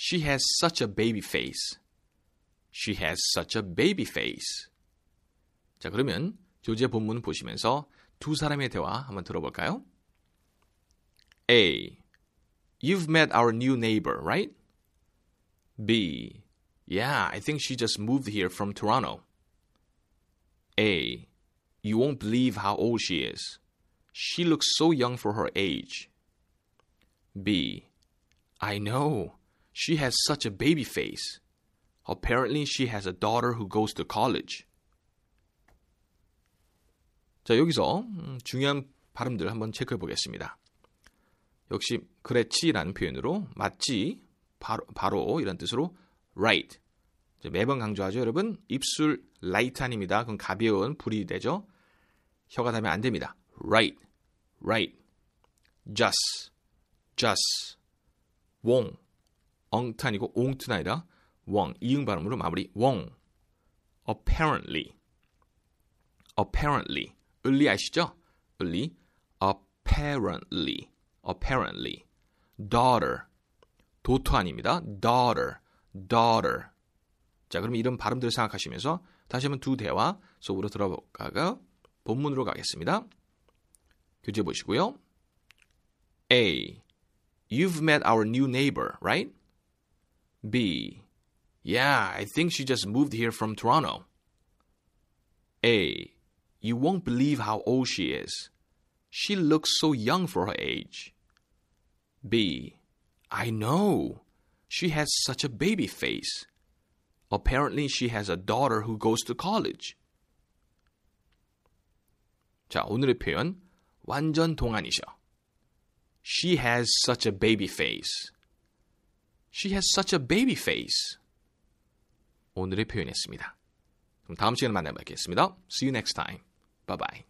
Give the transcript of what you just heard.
She has such a baby face. She has such a baby face. 자, 그러면 교재 본문 보시면서 두 사람의 대화 한번 들어볼까요? A. You've met our new neighbor, right? B. Yeah, I think she just moved here from Toronto. A. You won't believe how old she is. She looks so young for her age. B. I know. She has such a baby face. Apparently, she has a daughter who goes to college. 자, 여기서 중요한 발음들 한번 체크해 보겠습니다. 역시 그랬지라는 표현으로 마치, 바로 이런 뜻으로 right. 매번 강조하죠, 여러분. 입술 라이트 아닙니다. 그건 가벼운 불이 되죠. 혀가 닿으면 안 됩니다. Right, right. Just. wong. 엉트 아니고 옹트는 아니라 wong, 이응 발음으로 마무리. wong. Apparently. 을리 아시죠? 을리. Apparently. Daughter. 도토 아닙니다. Daughter. 자, 그럼 이런 발음들을 생각하시면서 다시 한번 두 대화 속으로 들어볼까요? 본문으로 가겠습니다. 교재 보시고요. A. You've met our new neighbor, right? B. Yeah, I think she just moved here from Toronto. A. You won't believe how old she is. She looks so young for her age. B. I know. She has such a baby face. Apparently, she has a daughter who goes to college. 자, 오늘의 표현. 완전 동안이셔. She has such a baby face. She has such a baby face. 오늘의 표현이었습니다. 그럼 다음 시간에 만나뵙겠습니다. See you next time. Bye bye.